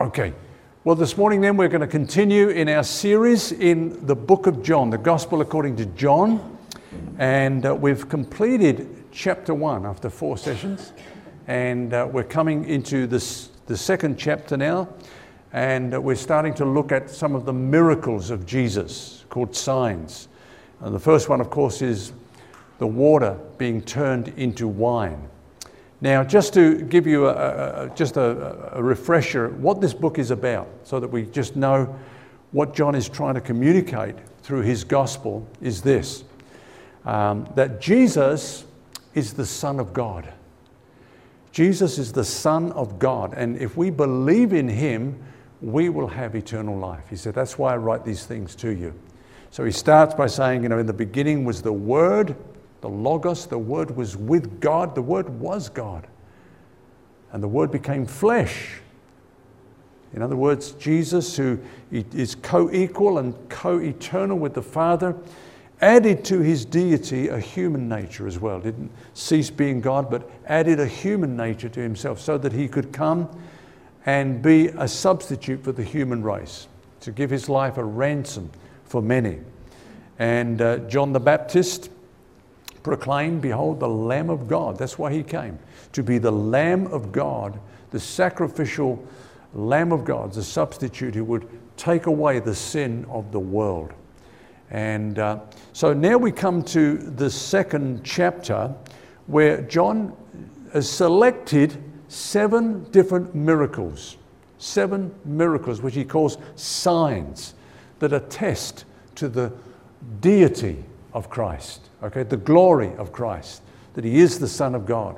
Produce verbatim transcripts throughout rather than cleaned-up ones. Okay, well this morning then we're going to continue in our series in the book of John, the Gospel according to John, and uh, we've completed chapter one after four sessions, and uh, we're coming into this the second chapter now, and uh, we're starting to look at some of the miracles of Jesus called signs. And the first one, of course, is the water being turned into wine. Now, just to give you a, a, just a, a refresher, what this book is about, so that we just know what John is trying to communicate through his gospel, is this, um, that Jesus is the Son of God. Jesus is the Son of God, and if we believe in him, we will have eternal life. He said, that's why I write these things to you. So he starts by saying, you know, in the beginning was the Word, the Logos, the Word was with God, the Word was God. And the Word became flesh. In other words, Jesus, who is co-equal and co-eternal with the Father, added to his deity a human nature as well. Didn't cease being God, but added a human nature to himself so that he could come and be a substitute for the human race, to give his life a ransom for many. And uh, John the Baptist proclaimed, behold, the Lamb of God. That's why he came, to be the Lamb of God, the sacrificial Lamb of God, the substitute who would take away the sin of the world. And uh, so now we come to the second chapter, where John has selected seven different miracles, seven miracles which he calls signs that attest to the deity of Christ, okay, the glory of Christ, that he is the Son of God.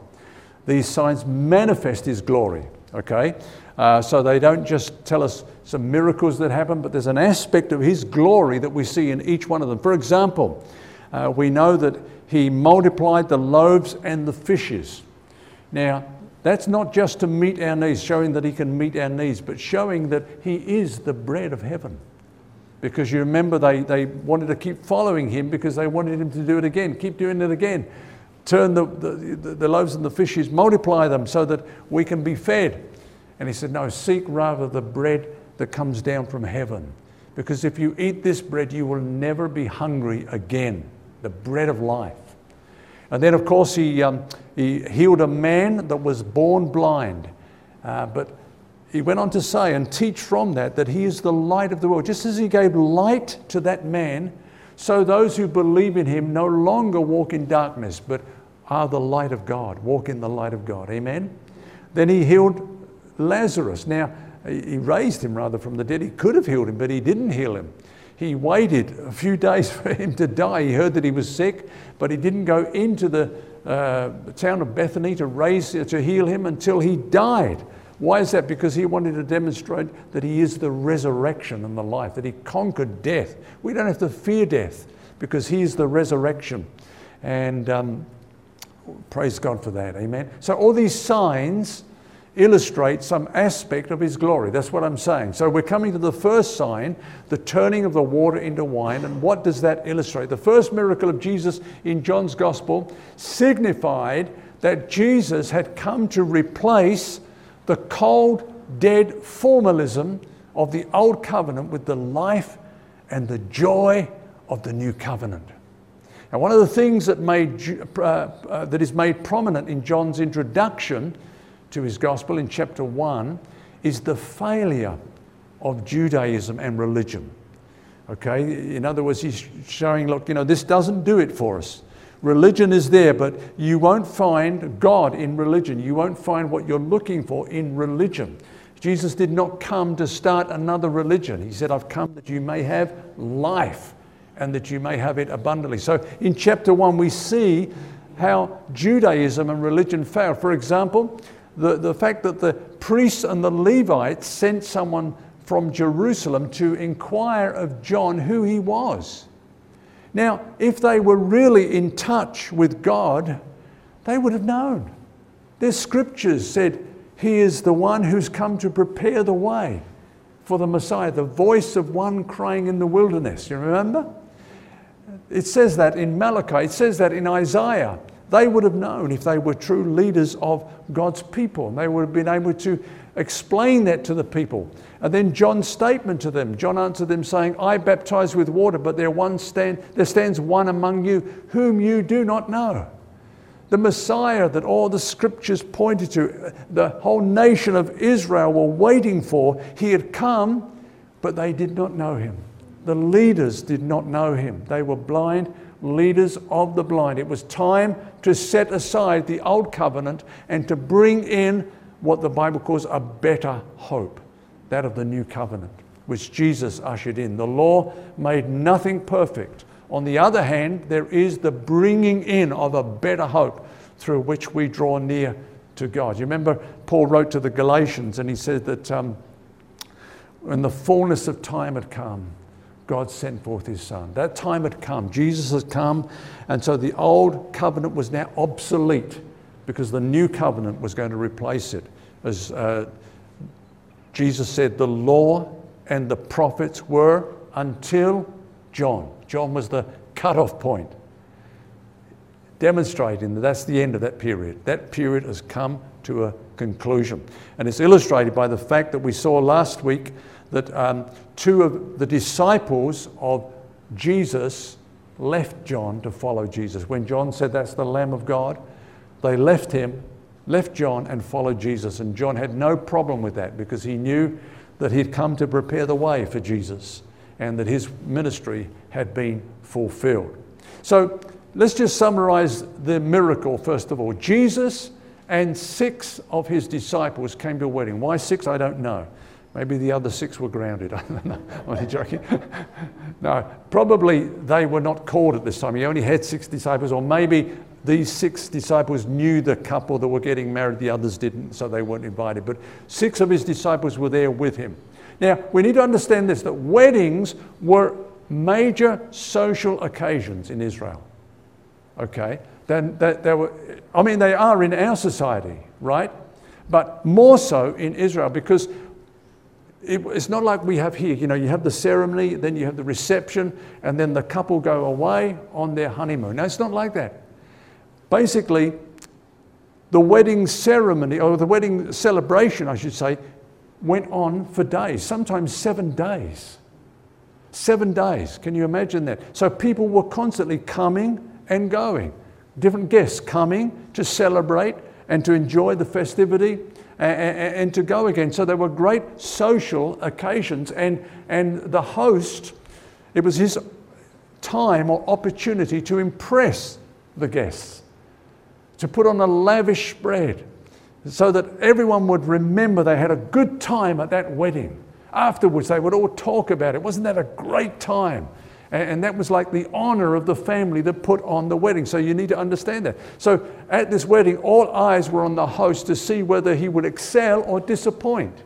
These signs manifest his glory, okay? Uh, so they don't just tell us some miracles that happen, but there's an aspect of his glory that we see in each one of them. For example, uh, we know that he multiplied the loaves and the fishes. Now, that's not just to meet our needs, showing that he can meet our needs, but showing that he is the bread of heaven. Because you remember they, they wanted to keep following him because they wanted him to do it again. Keep doing it again. Turn the, the, the loaves and the fishes, multiply them so that we can be fed. And he said, no, seek rather the bread that comes down from heaven. Because if you eat this bread, you will never be hungry again. The bread of life. And then, of course, he, um, he healed a man that was born blind. Uh, but... He went on to say and teach from that, that he is the light of the world. Just as he gave light to that man, so those who believe in him no longer walk in darkness, but are the light of God, walk in the light of God. Amen? Then he healed Lazarus. Now, he raised him rather from the dead. He could have healed him, but he didn't heal him. He waited a few days for him to die. He heard that he was sick, but he didn't go into the uh, town of Bethany to raise, to heal him until he died. Why is that? Because he wanted to demonstrate that he is the resurrection and the life, that he conquered death. We don't have to fear death because he is the resurrection. And um, praise God for that, amen? So all these signs illustrate some aspect of his glory. That's what I'm saying. So we're coming to the first sign, the turning of the water into wine. And what does that illustrate? The first miracle of Jesus in John's Gospel signified that Jesus had come to replace the cold, dead formalism of the old covenant with the life and the joy of the new covenant. And one of the things that made uh, uh, that is made prominent in John's introduction to his gospel in chapter one is the failure of Judaism and religion. Okay, in other words, he's showing, look, you know, this doesn't do it for us. Religion is there, but you won't find God in religion. You won't find what you're looking for in religion. Jesus did not come to start another religion. He said, I've come that you may have life and that you may have it abundantly. So in chapter one, we see how Judaism and religion failed. For example, the, the fact that the priests and the Levites sent someone from Jerusalem to inquire of John who he was. Now, if they were really in touch with God, they would have known. Their scriptures said, he is the one who's come to prepare the way for the Messiah, the voice of one crying in the wilderness. You remember? It says that in Malachi. It says that in Isaiah. They would have known if they were true leaders of God's people. They would have been able to Explain that to the people. And then John's statement to them. John answered them saying, I baptize with water, but there one stand, there stands one among you whom you do not know. The Messiah that all the scriptures pointed to, the whole nation of Israel were waiting for. He had come, but they did not know him. The leaders did not know him. They were blind, leaders of the blind. It was time to set aside the old covenant and to bring in what the Bible calls a better hope, that of the new covenant, which Jesus ushered in. The law made nothing perfect. On the other hand, there is the bringing in of a better hope through which we draw near to God. You remember Paul wrote to the Galatians and he said that um, when the fullness of time had come, God sent forth his son. That time had come. Jesus had come. And so the old covenant was now obsolete because the new covenant was going to replace it. As uh, Jesus said, the law and the prophets were until John. John was the cutoff point, demonstrating that that's the end of that period. That period has come to a conclusion. And it's illustrated by the fact that we saw last week that um, two of the disciples of Jesus left John to follow Jesus. When John said, that's the Lamb of God, they left him, left John and followed Jesus. And John had no problem with that because he knew that he'd come to prepare the way for Jesus and that his ministry had been fulfilled. So let's just summarize the miracle, first of all. Jesus and six of his disciples came to a wedding. Why six? I don't know. Maybe the other six were grounded. I don't know. I'm only joking. No, probably they were not called at this time. He only had six disciples, or maybe these six disciples knew the couple that were getting married. The others didn't, so they weren't invited. But six of his disciples were there with him. Now, we need to understand this, that weddings were major social occasions in Israel. Okay? Then that there were, I mean, they are in our society, right? But more so in Israel, because It, it's not like we have here, you know, you have the ceremony, then you have the reception, and then the couple go away on their honeymoon. No, it's not like that. Basically, the wedding ceremony, or the wedding celebration, I should say, went on for days, sometimes seven days. Seven days, can you imagine that? So people were constantly coming and going, different guests coming to celebrate and to enjoy the festivity and to go again. So there were great social occasions, and and the host, it was his time or opportunity to impress the guests, to put on a lavish spread so that everyone would remember they had a good time at that wedding. Afterwards, they would all talk about it. Wasn't that a great time? And that was like the honor of the family that put on the wedding. So you need to understand that. So at this wedding, all eyes were on the host to see whether he would excel or disappoint.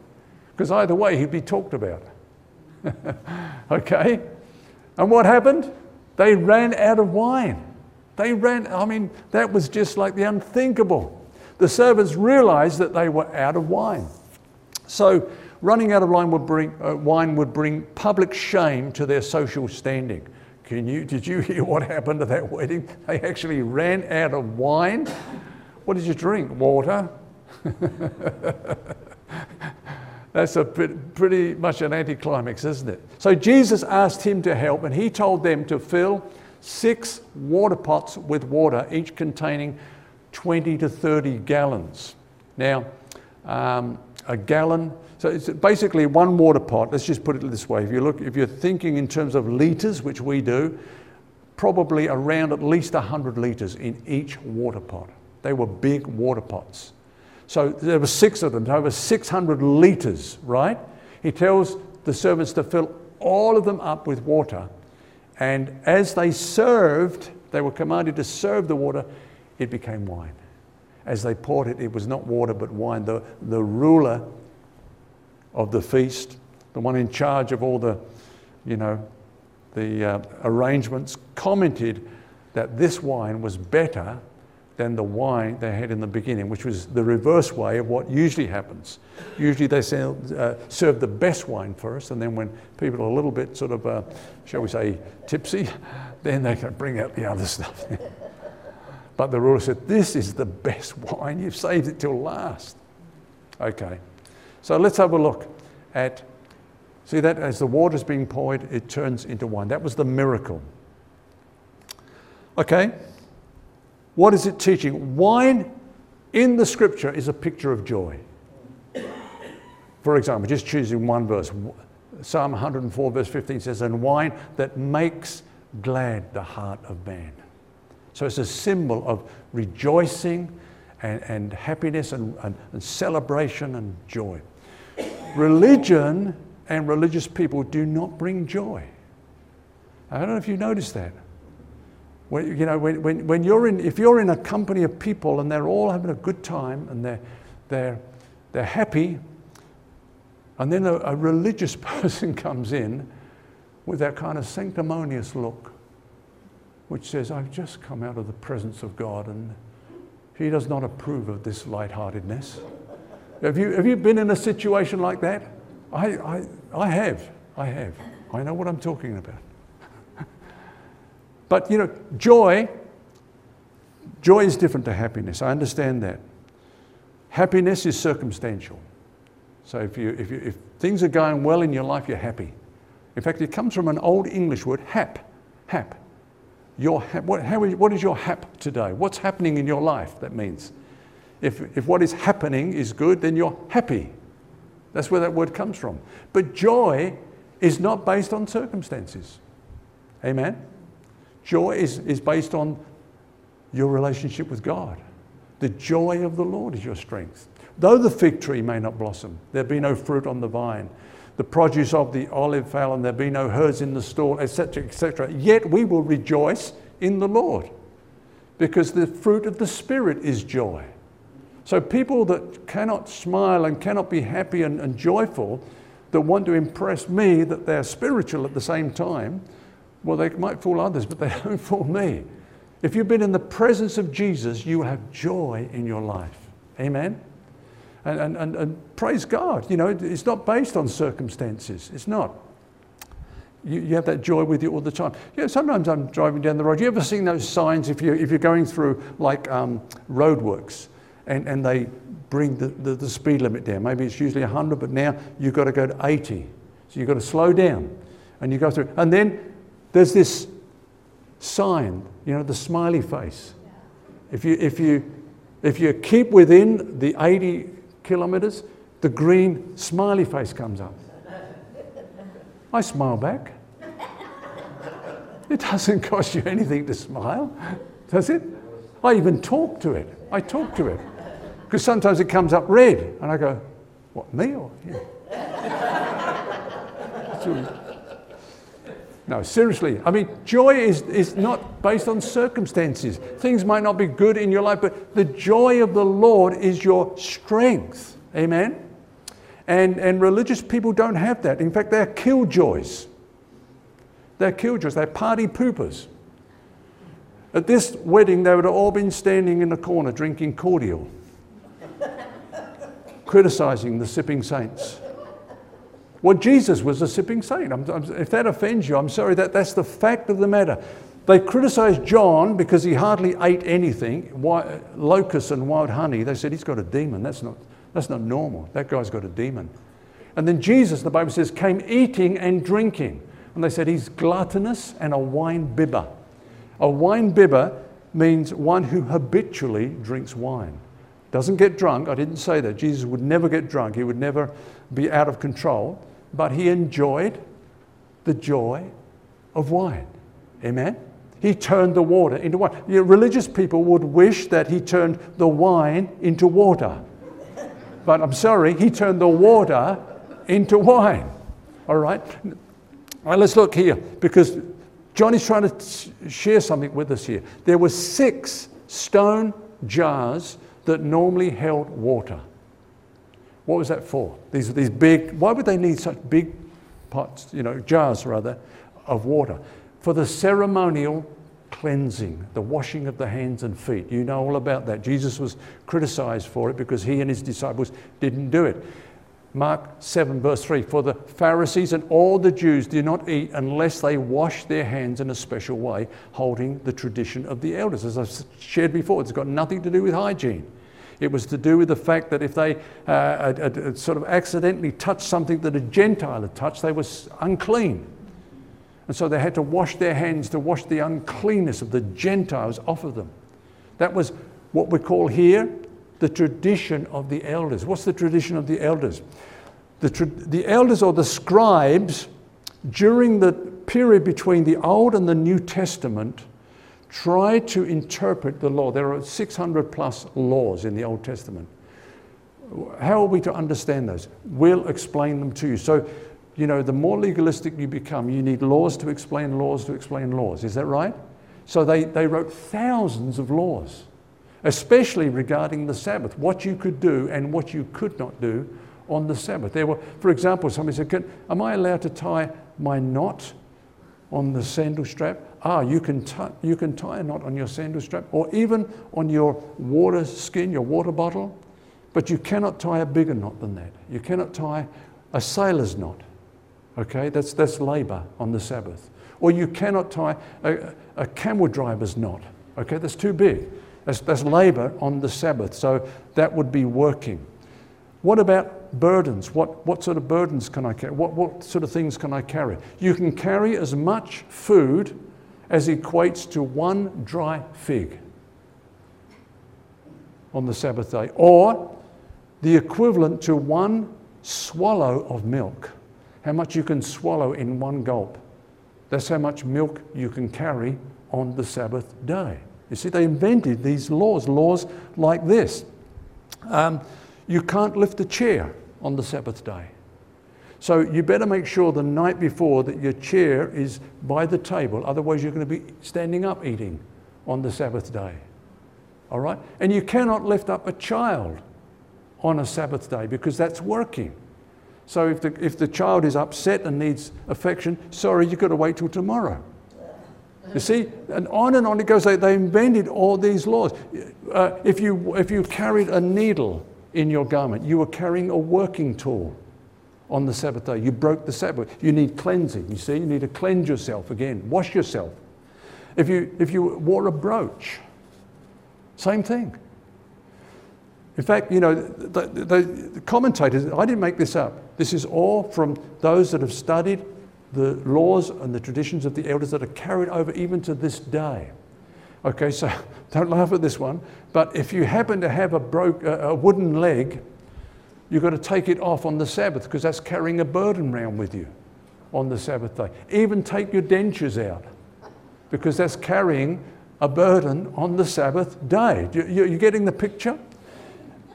Because either way, he'd be talked about. Okay? And what happened? They ran out of wine. They ran, I mean, that was just like the unthinkable. The servants realized that they were out of wine. So running out of wine would bring uh, wine would bring public shame to their social standing. Can you? Did you hear what happened at that wedding? They actually ran out of wine. What did you drink? Water. That's a bit, pretty much an anticlimax, isn't it? So Jesus asked him to help, and he told them to fill six water pots with water, each containing twenty to thirty gallons. Now, um, a gallon. So it's basically one water pot. Let's just put it this way. If you look, if you're thinking in terms of litres, which we do, probably around at least one hundred litres in each water pot. They were big water pots. So there were six of them, over six hundred litres, right? He tells the servants to fill all of them up with water. And as they served, they were commanded to serve the water, it became wine. As they poured it, it was not water but wine. The, the ruler of the feast, the one in charge of all the, you know, the uh, arrangements, commented that this wine was better than the wine they had in the beginning, which was the reverse way of what usually happens. Usually they sell, uh, serve the best wine first, and then when people are a little bit sort of, uh, shall we say, tipsy, then they can bring out the other stuff. But the ruler said, this is the best wine. You've saved it till last. Okay. So let's have a look at, see that as the water is being poured, it turns into wine. That was the miracle. Okay, what is it teaching? Wine in the scripture is a picture of joy. For example, just choosing one verse, Psalm one hundred and four verse fifteen says, and wine that makes glad the heart of man. So it's a symbol of rejoicing and, and happiness and, and, and celebration and joy. Religion and religious people do not bring joy. I don't know if you noticed that. When, you know, when, when, when you're in, if you're in a company of people and they're all having a good time and they're, they're, they're happy, and then a, a religious person comes in with that kind of sanctimonious look, which says, I've just come out of the presence of God and he does not approve of this lightheartedness. Have you, have you been in a situation like that? I, I, I have, I have. I know what I'm talking about. But, you know, joy, joy is different to happiness. I understand that. Happiness is circumstantial. So if, you, if, you, if things are going well in your life, you're happy. In fact, it comes from an old English word, hap, hap. Your hap, what, how is, what is your hap today? What's happening in your life, that means. If, if what is happening is good, then you're happy. That's where that word comes from. But joy is not based on circumstances. Amen? Joy is, is based on your relationship with God. The joy of the Lord is your strength. Though the fig tree may not blossom, there be no fruit on the vine, the produce of the olive fail, and there be no herds in the stall, et cetera, et cetera. Yet we will rejoice in the Lord, because the fruit of the Spirit is joy. So people that cannot smile and cannot be happy and, and joyful, that want to impress me that they're spiritual at the same time, well, they might fool others, but they don't fool me. If you've been in the presence of Jesus, you have joy in your life. Amen? And, and, and, and praise God, you know, it's not based on circumstances. It's not. You, you have that joy with you all the time. You know, sometimes I'm driving down the road. You ever seen those signs if, you, if you're going through like um, roadworks and, and they bring the, the, the speed limit down? Maybe it's usually one hundred, but now you've got to go to eighty. So you've got to slow down and you go through. And then there's this sign, you know, the smiley face. If you, if you, if you keep within the eighty kilometres, the green smiley face comes up. I smile back. It doesn't cost you anything to smile, does it? I even talk to it. I talk to it. Because sometimes it comes up red and I go, what, me or you? So, no, seriously. I mean, joy is, is not based on circumstances. Things might not be good in your life, but the joy of the Lord is your strength. Amen? And, and religious people don't have that. In fact, they're killjoys. They're killjoys. They're party poopers. At this wedding, they would have all been standing in a corner drinking cordial, criticising the sipping saints. Well, Jesus was a sipping saint. I'm, I'm, if that offends you, I'm sorry. That, that's the fact of the matter. They criticised John because he hardly ate anything, wi- locusts and wild honey. They said, he's got a demon. That's not, that's not normal. That guy's got a demon. And then Jesus, the Bible says, came eating and drinking. And they said, he's gluttonous and a wine bibber. A wine bibber means one who habitually drinks wine. Doesn't get drunk. I didn't say that. Jesus would never get drunk. He would never be out of control. But he enjoyed the joy of wine. Amen? He turned the water into wine. You know, religious people would wish that he turned the wine into water. But I'm sorry, he turned the water into wine. All right? All right, let's look here, because John is trying to share something with us here. There were six stone jars that normally held water. What was that for? These these big, why would they need such big pots, you know, jars rather, of water? For the ceremonial cleansing, the washing of the hands and feet. You know all about that. Jesus was criticised for it because he and his disciples didn't do it. Mark seven verse three, for the Pharisees and all the Jews do not eat unless they wash their hands in a special way, holding the tradition of the elders. As I've shared before, it's got nothing to do with hygiene. It was to do with the fact that if they uh, had, had sort of accidentally touched something that a Gentile had touched, they were unclean. And so they had to wash their hands to wash the uncleanness of the Gentiles off of them. That was what we call here the tradition of the elders. What's the tradition of the elders? The, tra- the elders or the scribes, during the period between the Old and the New Testament, try to interpret the law. There are six hundred plus laws in the Old Testament. How are we to understand those? We'll explain them to you. So, you know, the more legalistic you become, you need laws to explain laws to explain laws. Is that right? So they, they wrote thousands of laws, especially regarding the Sabbath, what you could do and what you could not do on the Sabbath. There were, for example, somebody said, Can, am I allowed to tie my knot on the sandal strap? Ah, you can, t- you can tie a knot on your sandal strap or even on your water skin, your water bottle, but you cannot tie a bigger knot than that. You cannot tie a sailor's knot, okay? That's, that's labour on the Sabbath. Or you cannot tie a, a camel driver's knot, okay? That's too big. That's, that's labour on the Sabbath, so that would be working. What about burdens? What, what sort of burdens can I carry? What, what sort of things can I carry? You can carry as much food as equates to one dry fig on the Sabbath day, or the equivalent to one swallow of milk. How much you can swallow in one gulp. That's how much milk you can carry on the Sabbath day. You see, they invented these laws, laws like this. Um, You can't lift a chair on the Sabbath day. So you better make sure the night before that your chair is by the table, otherwise you're going to be standing up eating on the Sabbath day. All right? And you cannot lift up a child on a Sabbath day because that's working. So if the if the child is upset and needs affection, sorry, you've got to wait till tomorrow. You see, and on and on it goes. They, they invented all these laws. Uh, if you if you carried a needle in your garment, you were carrying a working tool on the Sabbath day. You broke the Sabbath. You need cleansing, you see. You need to cleanse yourself again. Wash yourself. If you if you wore a brooch, same thing. In fact, you know, the, the, the commentators, I didn't make this up. This is all from those that have studied the laws and the traditions of the elders that are carried over even to this day. Okay, so don't laugh at this one, but if you happen to have a, broke, a wooden leg, you've got to take it off on the Sabbath because that's carrying a burden around with you on the Sabbath day. Even take your dentures out because that's carrying a burden on the Sabbath day. You, you, you're getting the picture?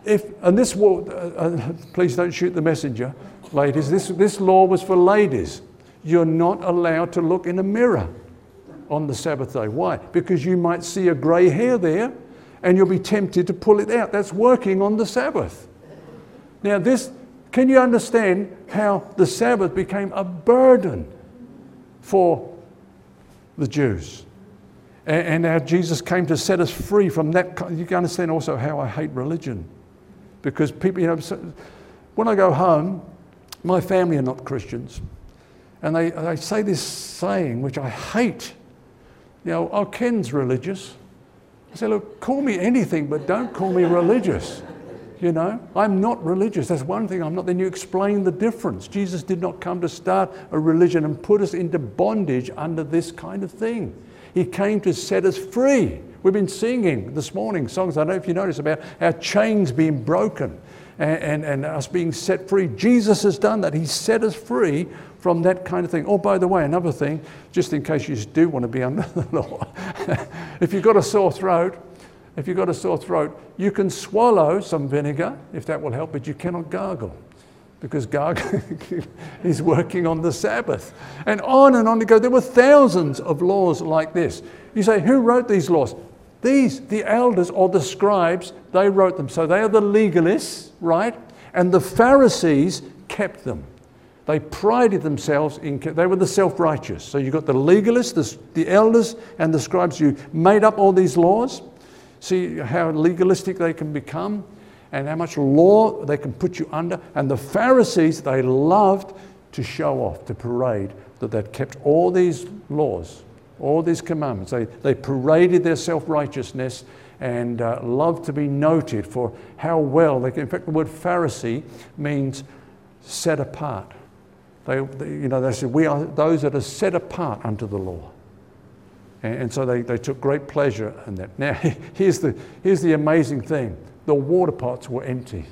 If and this will, uh, uh, please don't shoot the messenger, ladies. This, this law was for ladies. You're not allowed to look in a mirror on the Sabbath day. Why? Because you might see a grey hair there and you'll be tempted to pull it out. That's working on the Sabbath. Now this, can you understand how the Sabbath became a burden for the Jews? And, and how Jesus came to set us free from that. You can understand also how I hate religion. Because people, you know, when I go home, my family are not Christians. And they, they say this saying, which I hate. You know, oh, Ken's religious. I say, look, call me anything, but don't call me religious. You know, I'm not religious. That's one thing I'm not. Then you explain the difference. Jesus did not come to start a religion and put us into bondage under this kind of thing. He came to set us free. We've been singing this morning songs, I don't know if you notice, about our chains being broken and, and, and us being set free. Jesus has done that. He set us free from that kind of thing. Oh, by the way, another thing, just in case you do want to be under the law, if you've got a sore throat, if you've got a sore throat, you can swallow some vinegar, if that will help, but you cannot gargle because gargling is working on the Sabbath. And on and on to go. There were thousands of laws like this. You say, who wrote these laws? These, the elders or the scribes, they wrote them. So they are the legalists, right? And the Pharisees kept them. They prided themselves in, they were the self-righteous. So you got the legalists, the, the elders and the scribes who made up all these laws. See how legalistic they can become and how much law they can put you under. And the Pharisees, they loved to show off, to parade that they'd kept all these laws, all these commandments. They, they paraded their self-righteousness and uh, love to be noted for how well they can. In fact, the word Pharisee means set apart. They, they you know, they said, we are those that are set apart unto the law. And, and so they, they took great pleasure in that. Now, here's the, here's the amazing thing. The water pots were empty.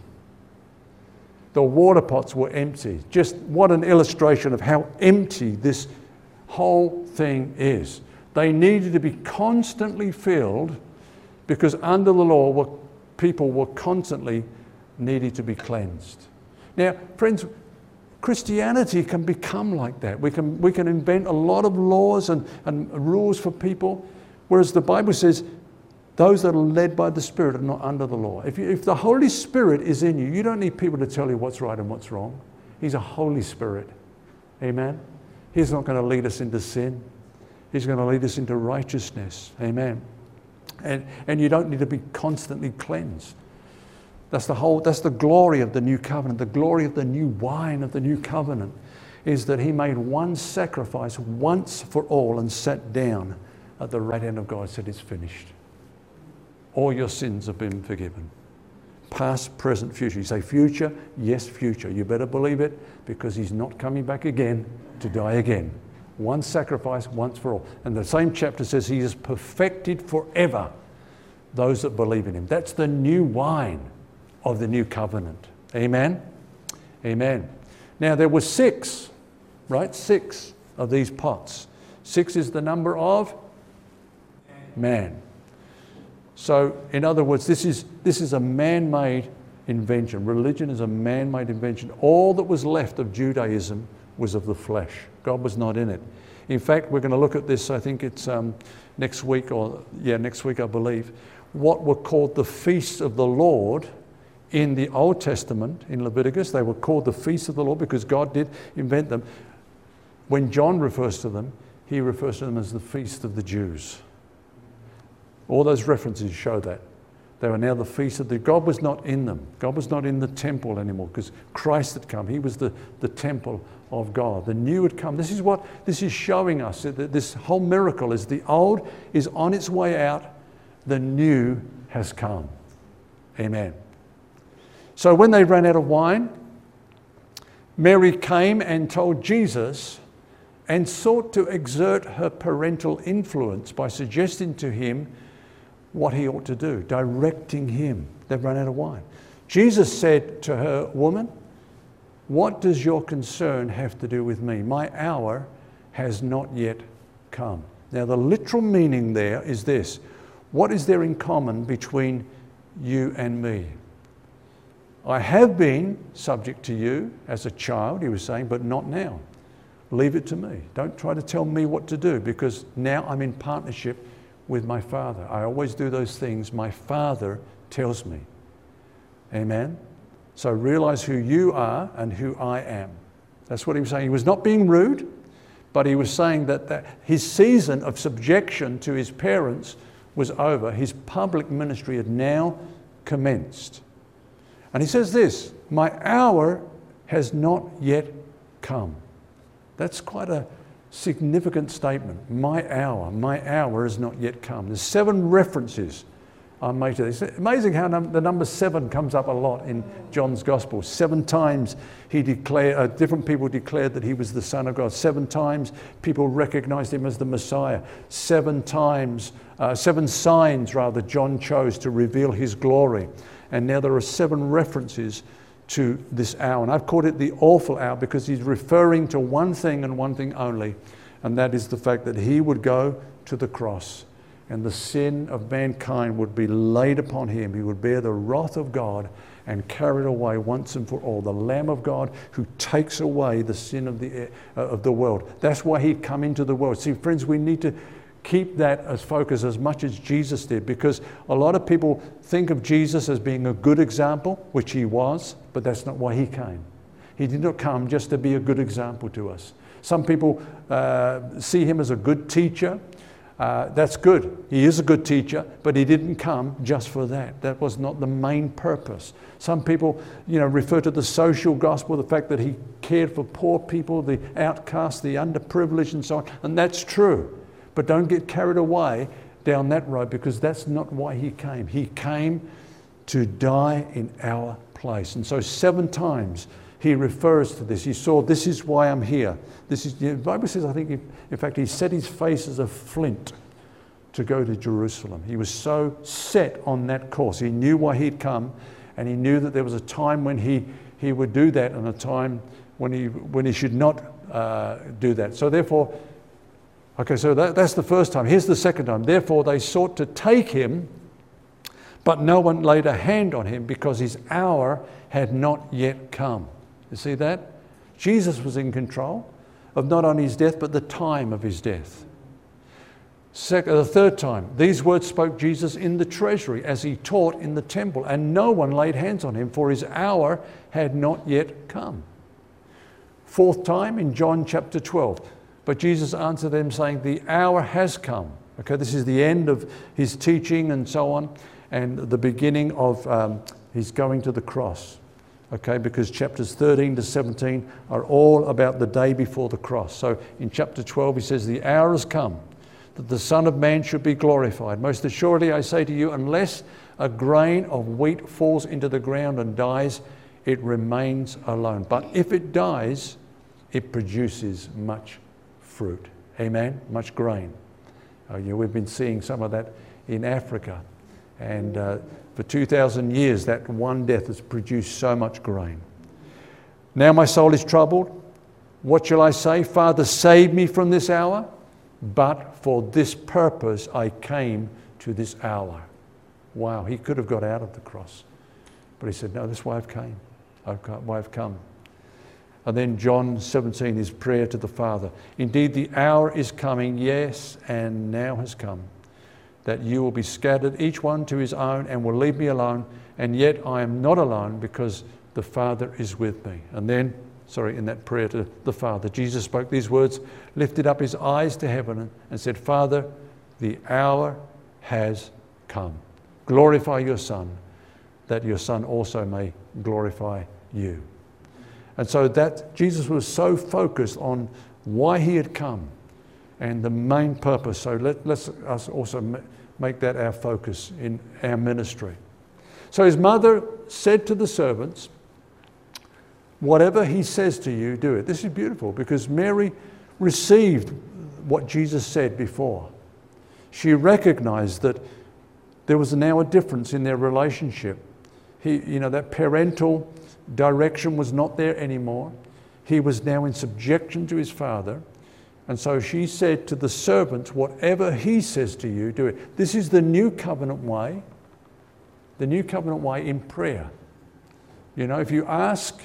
The water pots were empty. Just what an illustration of how empty this whole thing is. They needed to be constantly filled because under the law were, people were constantly needing to be cleansed. Now, friends, Christianity can become like that. We can, we can invent a lot of laws and, and rules for people, whereas the Bible says those that are led by the Spirit are not under the law. If, you, if the Holy Spirit is in you, you don't need people to tell you what's right and what's wrong. He's a Holy Spirit. Amen? He's not going to lead us into sin. He's going to lead us into righteousness. Amen? And, and you don't need to be constantly cleansed. That's the whole, that's the glory of the new covenant. The glory of the new wine of the new covenant is that he made one sacrifice once for all and sat down at the right hand of God, said it's finished. All your sins have been forgiven. Past, present, future. You say future? Yes, future. You better believe it because he's not coming back again to die again. One sacrifice once for all. And the same chapter says he is perfected forever those that believe in him. That's the new wine of the new covenant. Amen? Amen. Now there were six, right? Six of these pots. Six is the number of man. So in other words, this is, this is a man-made invention. Religion is a man-made invention. All that was left of Judaism was of the flesh. God was not in it. In fact, we're going to look at this, I think it's um, next week, or yeah, next week I believe, what were called the feasts of the Lord in the Old Testament, in Leviticus. They were called the feasts of the Lord because God did invent them. When John refers to them, he refers to them as the feast of the Jews. All those references show that. They were now the feast of the... God was not in them. God was not in the temple anymore because Christ had come. He was the, the temple of God. The new had come. This is what... This is showing us that this whole miracle is the old is on its way out. The new has come. Amen. So when they ran out of wine, Mary came and told Jesus and sought to exert her parental influence by suggesting to him what he ought to do, directing him. They've run out of wine. Jesus said to her, "Woman, what does your concern have to do with me? My hour has not yet come." Now the literal meaning there is this. What is there in common between you and me? I have been subject to you as a child, he was saying, but not now. Leave it to me. Don't try to tell me what to do because now I'm in partnership with my Father. I always do those things my Father tells me. Amen? So realize who you are and who I am. That's what he was saying. He was not being rude, but he was saying that, that his season of subjection to his parents was over. His public ministry had now commenced. And he says this, my hour has not yet come. That's quite a significant statement. My hour, my hour has not yet come. There's seven references I made to this. It's amazing how num- the number seven comes up a lot in John's Gospel. Seven times he declared, uh, different people declared that he was the Son of God. Seven times people recognized him as the Messiah. Seven times, uh, seven signs rather, John chose to reveal his glory. And now there are seven references to this hour. And I've called it the awful hour because he's referring to one thing and one thing only, and that is the fact that he would go to the cross and the sin of mankind would be laid upon him. He would bear the wrath of God and carried away once and for all. The Lamb of God who takes away the sin of the, uh, of the world. That's why he'd come into the world. See, friends, we need to keep that as focus as much as Jesus did, because a lot of people think of Jesus as being a good example, which he was, but that's not why he came. He did not come just to be a good example to us. Some people uh, see him as a good teacher. Uh, that's good. He is a good teacher, but he didn't come just for that. That was not the main purpose. Some people, you know, refer to the social gospel, the fact that he cared for poor people, the outcasts, the underprivileged and so on, and that's true. But don't get carried away down that road, because that's not why he came. He came to die in our place. And so seven times he refers to this. He saw, this is why I'm here. This is, the Bible says, I think, if, in fact, he set his face as a flint to go to Jerusalem. He was so set on that course. He knew why he'd come, and he knew that there was a time when he, he would do that and a time when he, when he should not uh, do that. So therefore, okay, so that, that's the first time. Here's the second time. Therefore, they sought to take him, but no one laid a hand on him, because his hour had not yet come. You see that? Jesus was in control of not only his death, but the time of his death. Second, the third time, these words spoke Jesus in the treasury as he taught in the temple, and no one laid hands on him, for his hour had not yet come. Fourth time, in John chapter twelve, but Jesus answered them, saying, the hour has come. Okay, this is the end of his teaching and so on, and the beginning of um, his going to the cross. Okay, because chapters thirteen to seventeen are all about the day before the cross. So in chapter twelve, he says, the hour has come that the Son of Man should be glorified. Most assuredly, I say to you, unless a grain of wheat falls into the ground and dies, it remains alone. But if it dies, it produces much fruit. Amen? Much grain. Uh, you know, we've been seeing some of that in Africa. And uh, for two thousand years, that one death has produced so much grain. Now my soul is troubled. What shall I say? Father, save me from this hour. But for this purpose I came to this hour. Wow, he could have got out of the cross. But he said, no, this is why I've came. I've come, why I've come. And then John seventeen, his prayer to the Father. Indeed, the hour is coming, yes, and now has come, that you will be scattered, each one to his own, and will leave me alone. And yet I am not alone, because the Father is with me. And then Sorry, in that prayer to the Father, Jesus spoke these words, lifted up his eyes to heaven and said, Father, the hour has come. Glorify your Son, that your Son also may glorify you. And so that Jesus was so focused on why he had come and the main purpose. So let, let's us also make that our focus in our ministry. So his mother said to the servants, whatever he says to you, do it. This is beautiful, because Mary received what Jesus said before. She recognized that there was now a difference in their relationship. He, you know, that parental direction was not there anymore. He was now in subjection to his Father. And so she said to the servants, whatever he says to you, do it. This is the new covenant way, the new covenant way in prayer. You know, if you ask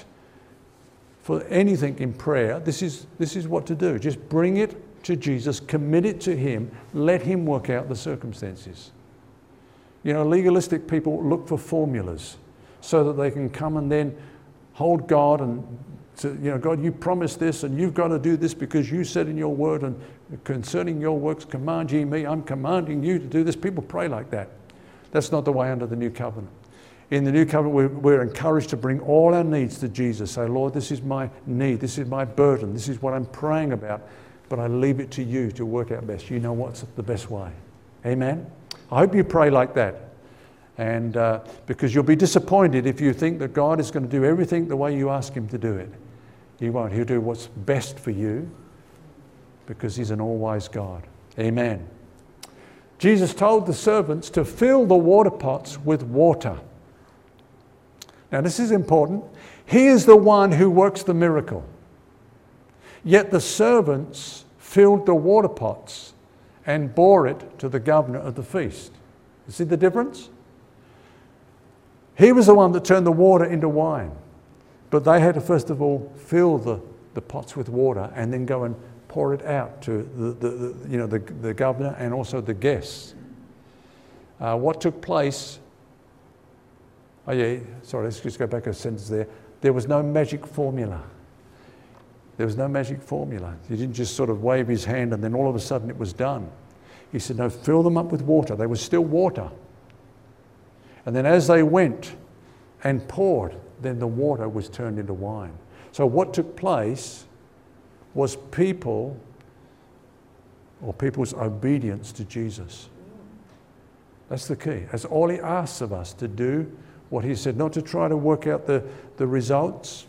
for anything in prayer, this is this is what to do. Just bring it to Jesus, commit it to him, let him work out the circumstances. You know, legalistic people look for formulas so that they can come and then hold God and say, you know, God, you promised this and you've got to do this because you said in your word, and concerning your works command ye me, I'm commanding you to do this. People pray like that. That's not the way under the new covenant. In the new covenant, we're encouraged to bring all our needs to Jesus. Say, Lord, this is my need. This is my burden. This is what I'm praying about. But I leave it to you to work out best. You know what's the best way. Amen? I hope you pray like that. And uh, because you'll be disappointed if you think that God is going to do everything the way you ask him to do it. He won't. He'll do what's best for you, because he's an all-wise God. Amen. Jesus told the servants to fill the water pots with water. Now, this is important. He is the one who works the miracle. Yet the servants filled the water pots and bore it to the governor of the feast. You see the difference? He was the one that turned the water into wine. But they had to first of all fill the, the pots with water and then go and pour it out to the, the, the, you know, the, the governor and also the guests. Uh, what took place... Oh yeah, sorry, let's just go back a sentence there. There was no magic formula. There was no magic formula. He didn't just sort of wave his hand and then all of a sudden it was done. He said, no, fill them up with water. They were still water. And then as they went and poured, then the water was turned into wine. So what took place was people, or people's obedience to Jesus. That's the key. That's all he asks of us, to do what he said, not to try to work out the, the results,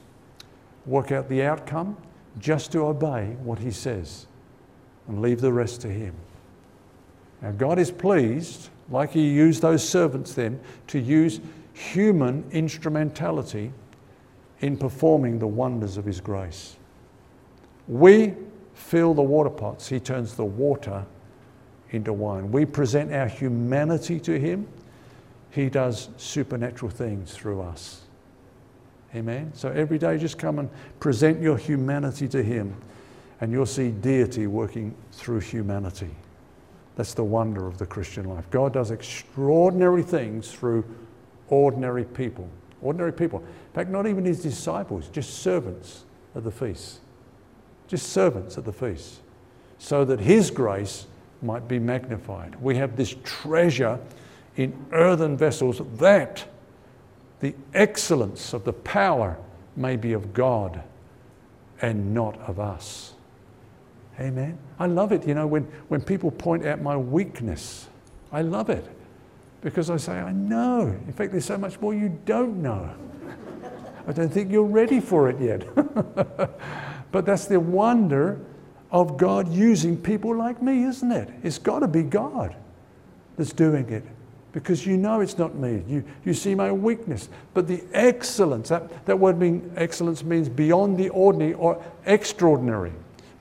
work out the outcome, just to obey what he says and leave the rest to him. Now, God is pleased, like he used those servants then, to use human instrumentality in performing the wonders of his grace. We fill the water pots. He turns the water into wine. We present our humanity to him. He does supernatural things through us. Amen? So every day just come and present your humanity to him, and you'll see deity working through humanity. That's the wonder of the Christian life. God does extraordinary things through ordinary people. Ordinary people. In fact, not even his disciples, just servants at the feast. Just servants at the feast. So that his grace might be magnified. We have this treasure in earthen vessels, that the excellence of the power may be of God and not of us. Amen. I love it, you know, when, when people point out my weakness. I love it because I say, I know. In fact, there's so much more you don't know. I don't think you're ready for it yet. But that's the wonder of God using people like me, isn't it? It's got to be God that's doing it, because you know it's not me. You, you see my weakness. But the excellence, that, that word mean, excellence means beyond the ordinary or extraordinary.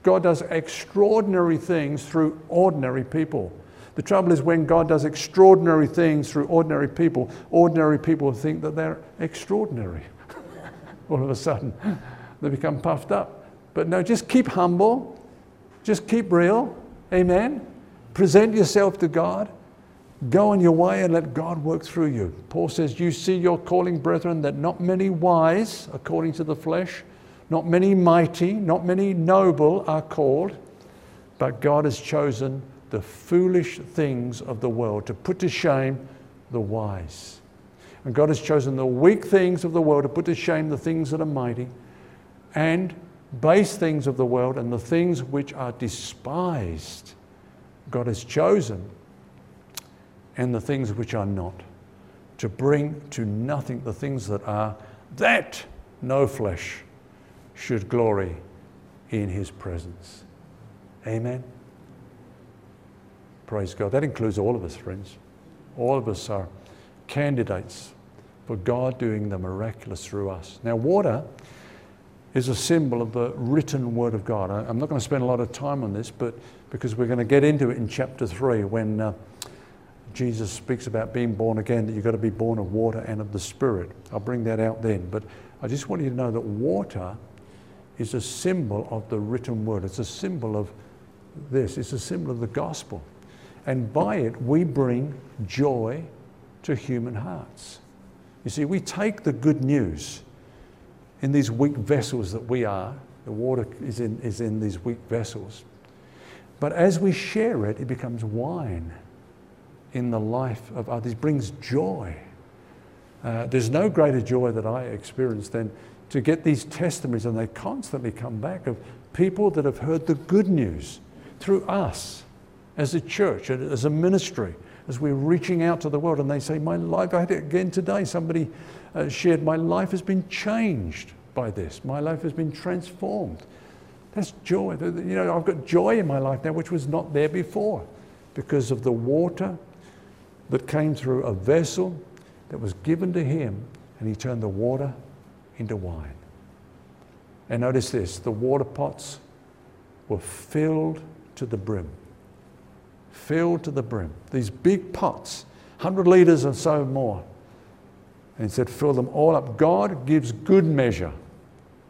God does extraordinary things through ordinary people. The trouble is, when God does extraordinary things through ordinary people, ordinary people think that they're extraordinary. All of a sudden, they become puffed up. But no, just keep humble. Just keep real. Amen. Present yourself to God. Go on your way and let God work through you. Paul says, you see your calling, brethren, that not many wise, according to the flesh, not many mighty, not many noble are called, but God has chosen the foolish things of the world to put to shame the wise. And God has chosen the weak things of the world to put to shame the things that are mighty, and base things of the world and the things which are despised. God has chosen, and the things which are not, to bring to nothing the things that are, that no flesh should glory in his presence. Amen. Praise God. That includes all of us, friends. All of us are candidates for God doing the miraculous through us. Now, water is a symbol of the written word of God. I'm not going to spend a lot of time on this, but because we're going to get into it in chapter three when uh, Jesus speaks about being born again, that you've got to be born of water and of the Spirit. I'll bring that out then. But I just want you to know that water is a symbol of the written word. It's a symbol of this. It's a symbol of the gospel. And by it, we bring joy to human hearts. You see, we take the good news in these weak vessels that we are. The water is in, is in these weak vessels. But as we share it, it becomes wine in the life of others. It brings joy. Uh, there's no greater joy that I experienced than to get these testimonies, and they constantly come back, of people that have heard the good news through us as a church, as a ministry, as we're reaching out to the world. And they say, my life, I had it again today, somebody uh, shared, my life has been changed by this. My life has been transformed. That's joy. You know, I've got joy in my life now, which was not there before, because of the water that came through a vessel that was given to him, and he turned the water into wine. And notice this, the water pots were filled to the brim. Filled to the brim. These big pots, one hundred litres or so more. And he said, fill them all up. God gives good measure,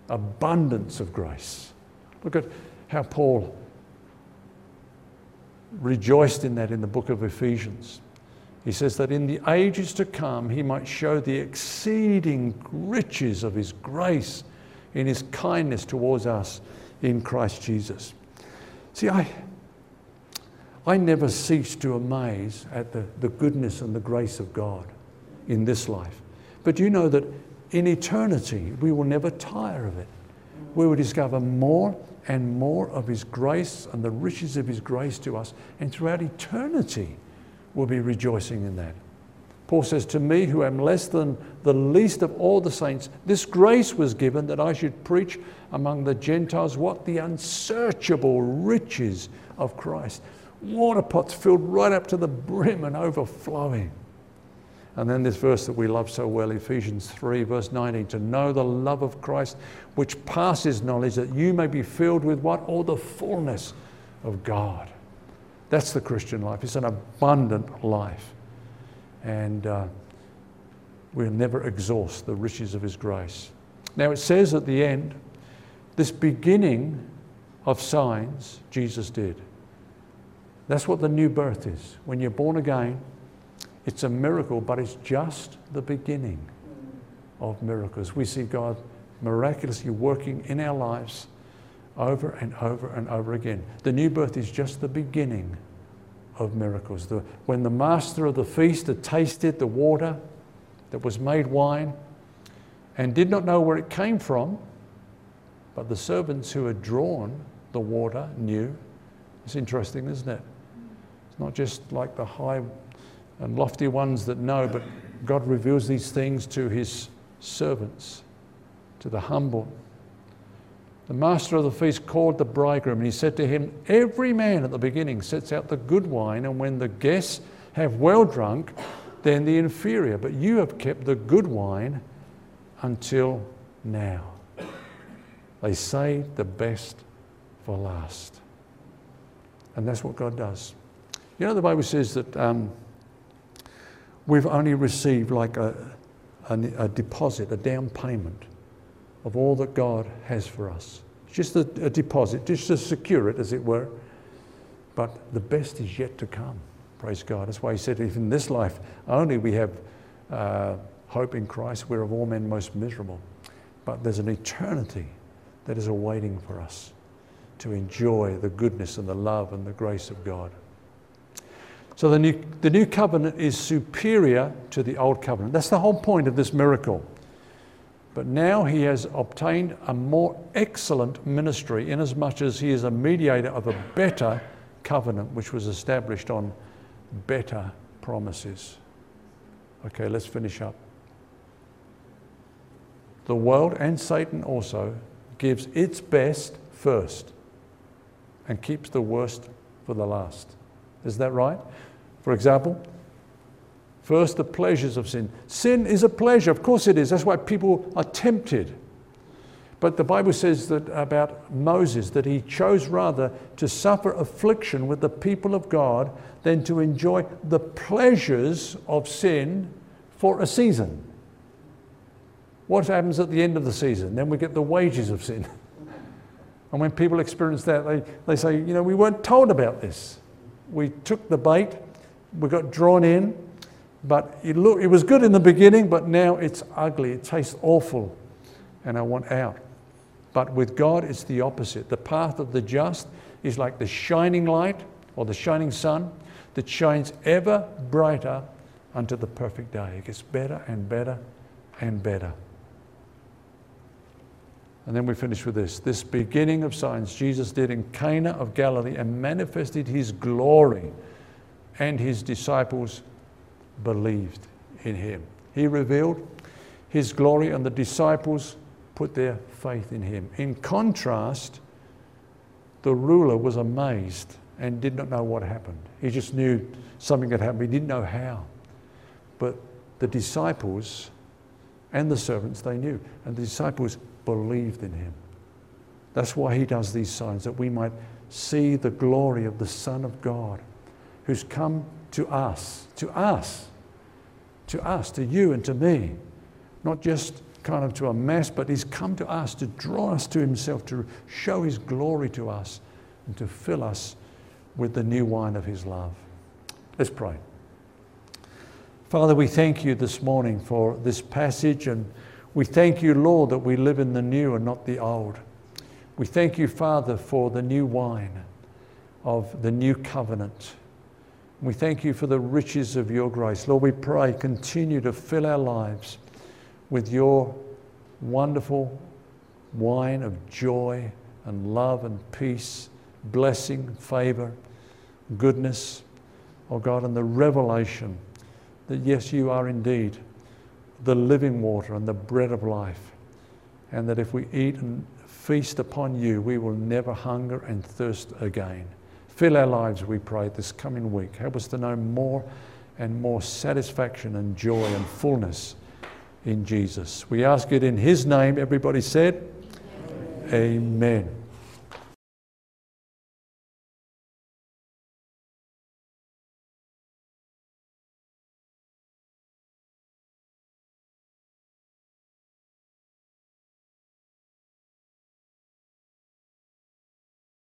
abundance of grace. Look at how Paul rejoiced in that in the book of Ephesians. He says that in the ages to come, he might show the exceeding riches of his grace in his kindness towards us in Christ Jesus. See, I I never cease to amaze at the, the goodness and the grace of God in this life. But you know that in eternity, we will never tire of it. We will discover more and more of his grace and the riches of his grace to us. And throughout eternity, will be rejoicing in that. Paul says, to me who am less than the least of all the saints, this grace was given that I should preach among the Gentiles what? The unsearchable riches of Christ. Water pots filled right up to the brim and overflowing. And then this verse that we love so well, Ephesians three verse nineteen, to know the love of Christ which passes knowledge, that you may be filled with what? All the fullness of God. That's the Christian life. It's an abundant life. And uh, we'll never exhaust the riches of his grace. Now it says at the end, this beginning of signs Jesus did. That's what the new birth is. When you're born again, it's a miracle, but it's just the beginning of miracles. We see God miraculously working in our lives over and over and over again. The new birth is just the beginning of miracles. The, when the master of the feast had tasted the water that was made wine and did not know where it came from, but the servants who had drawn the water knew. It's interesting, isn't it? It's not just like the high and lofty ones that know, but God reveals these things to his servants, to the humble. The master of the feast called the bridegroom, and he said to him, every man at the beginning sets out the good wine, and when the guests have well drunk, then the inferior. But you have kept the good wine until now. They saved the best for last. And that's what God does. You know, the Bible says that um, we've only received like a, a, a deposit, a down payment of all that God has for us. It's just a, a deposit, just to secure it, as it were. But the best is yet to come, praise God. That's why he said, if in this life only we have uh, hope in Christ, we're of all men most miserable. But there's an eternity that is awaiting for us to enjoy the goodness and the love and the grace of God. So the new, the new covenant is superior to the old covenant. That's the whole point of this miracle. But now he has obtained a more excellent ministry, inasmuch as he is a mediator of a better covenant, which was established on better promises. Okay, let's finish up. The world and Satan also gives its best first and keeps the worst for the last. Is that right? For example, first, the pleasures of sin. Sin is a pleasure. Of course it is. That's why people are tempted. But the Bible says that about Moses, that he chose rather to suffer affliction with the people of God than to enjoy the pleasures of sin for a season. What happens at the end of the season? Then we get the wages of sin. And when people experience that, they, they say, you know, we weren't told about this. We took the bait. We got drawn in. But it, look, it was good in the beginning, but now it's ugly. It tastes awful, and I want out. But with God, it's the opposite. The path of the just is like the shining light or the shining sun that shines ever brighter unto the perfect day. It gets better and better and better. And then we finish with this. This beginning of signs Jesus did in Cana of Galilee and manifested his glory, and his disciples believed in him. He revealed his glory, and the disciples put their faith in him. In contrast, the ruler was amazed and did not know what happened. He just knew something had happened. He didn't know how. But the disciples and the servants, they knew. And the disciples believed in him. That's why he does these signs, that we might see the glory of the Son of God, who's come to us, to us, to us, to you and to me. Not just kind of to a mass, but he's come to us to draw us to himself, to show his glory to us and to fill us with the new wine of his love. Let's pray. Father, we thank you this morning for this passage, and we thank you, Lord, that we live in the new and not the old. We thank you, Father, for the new wine of the new covenant. We thank you for the riches of your grace. Lord, we pray, continue to fill our lives with your wonderful wine of joy and love and peace, blessing, favor, goodness. oh God, and the revelation that yes, you are indeed the living water and the bread of life, and that if we eat and feast upon you, we will never hunger and thirst again. Fill our lives, we pray, this coming week. Help us to know more and more satisfaction and joy and fullness in Jesus. We ask it in his name. Everybody said, amen. Amen.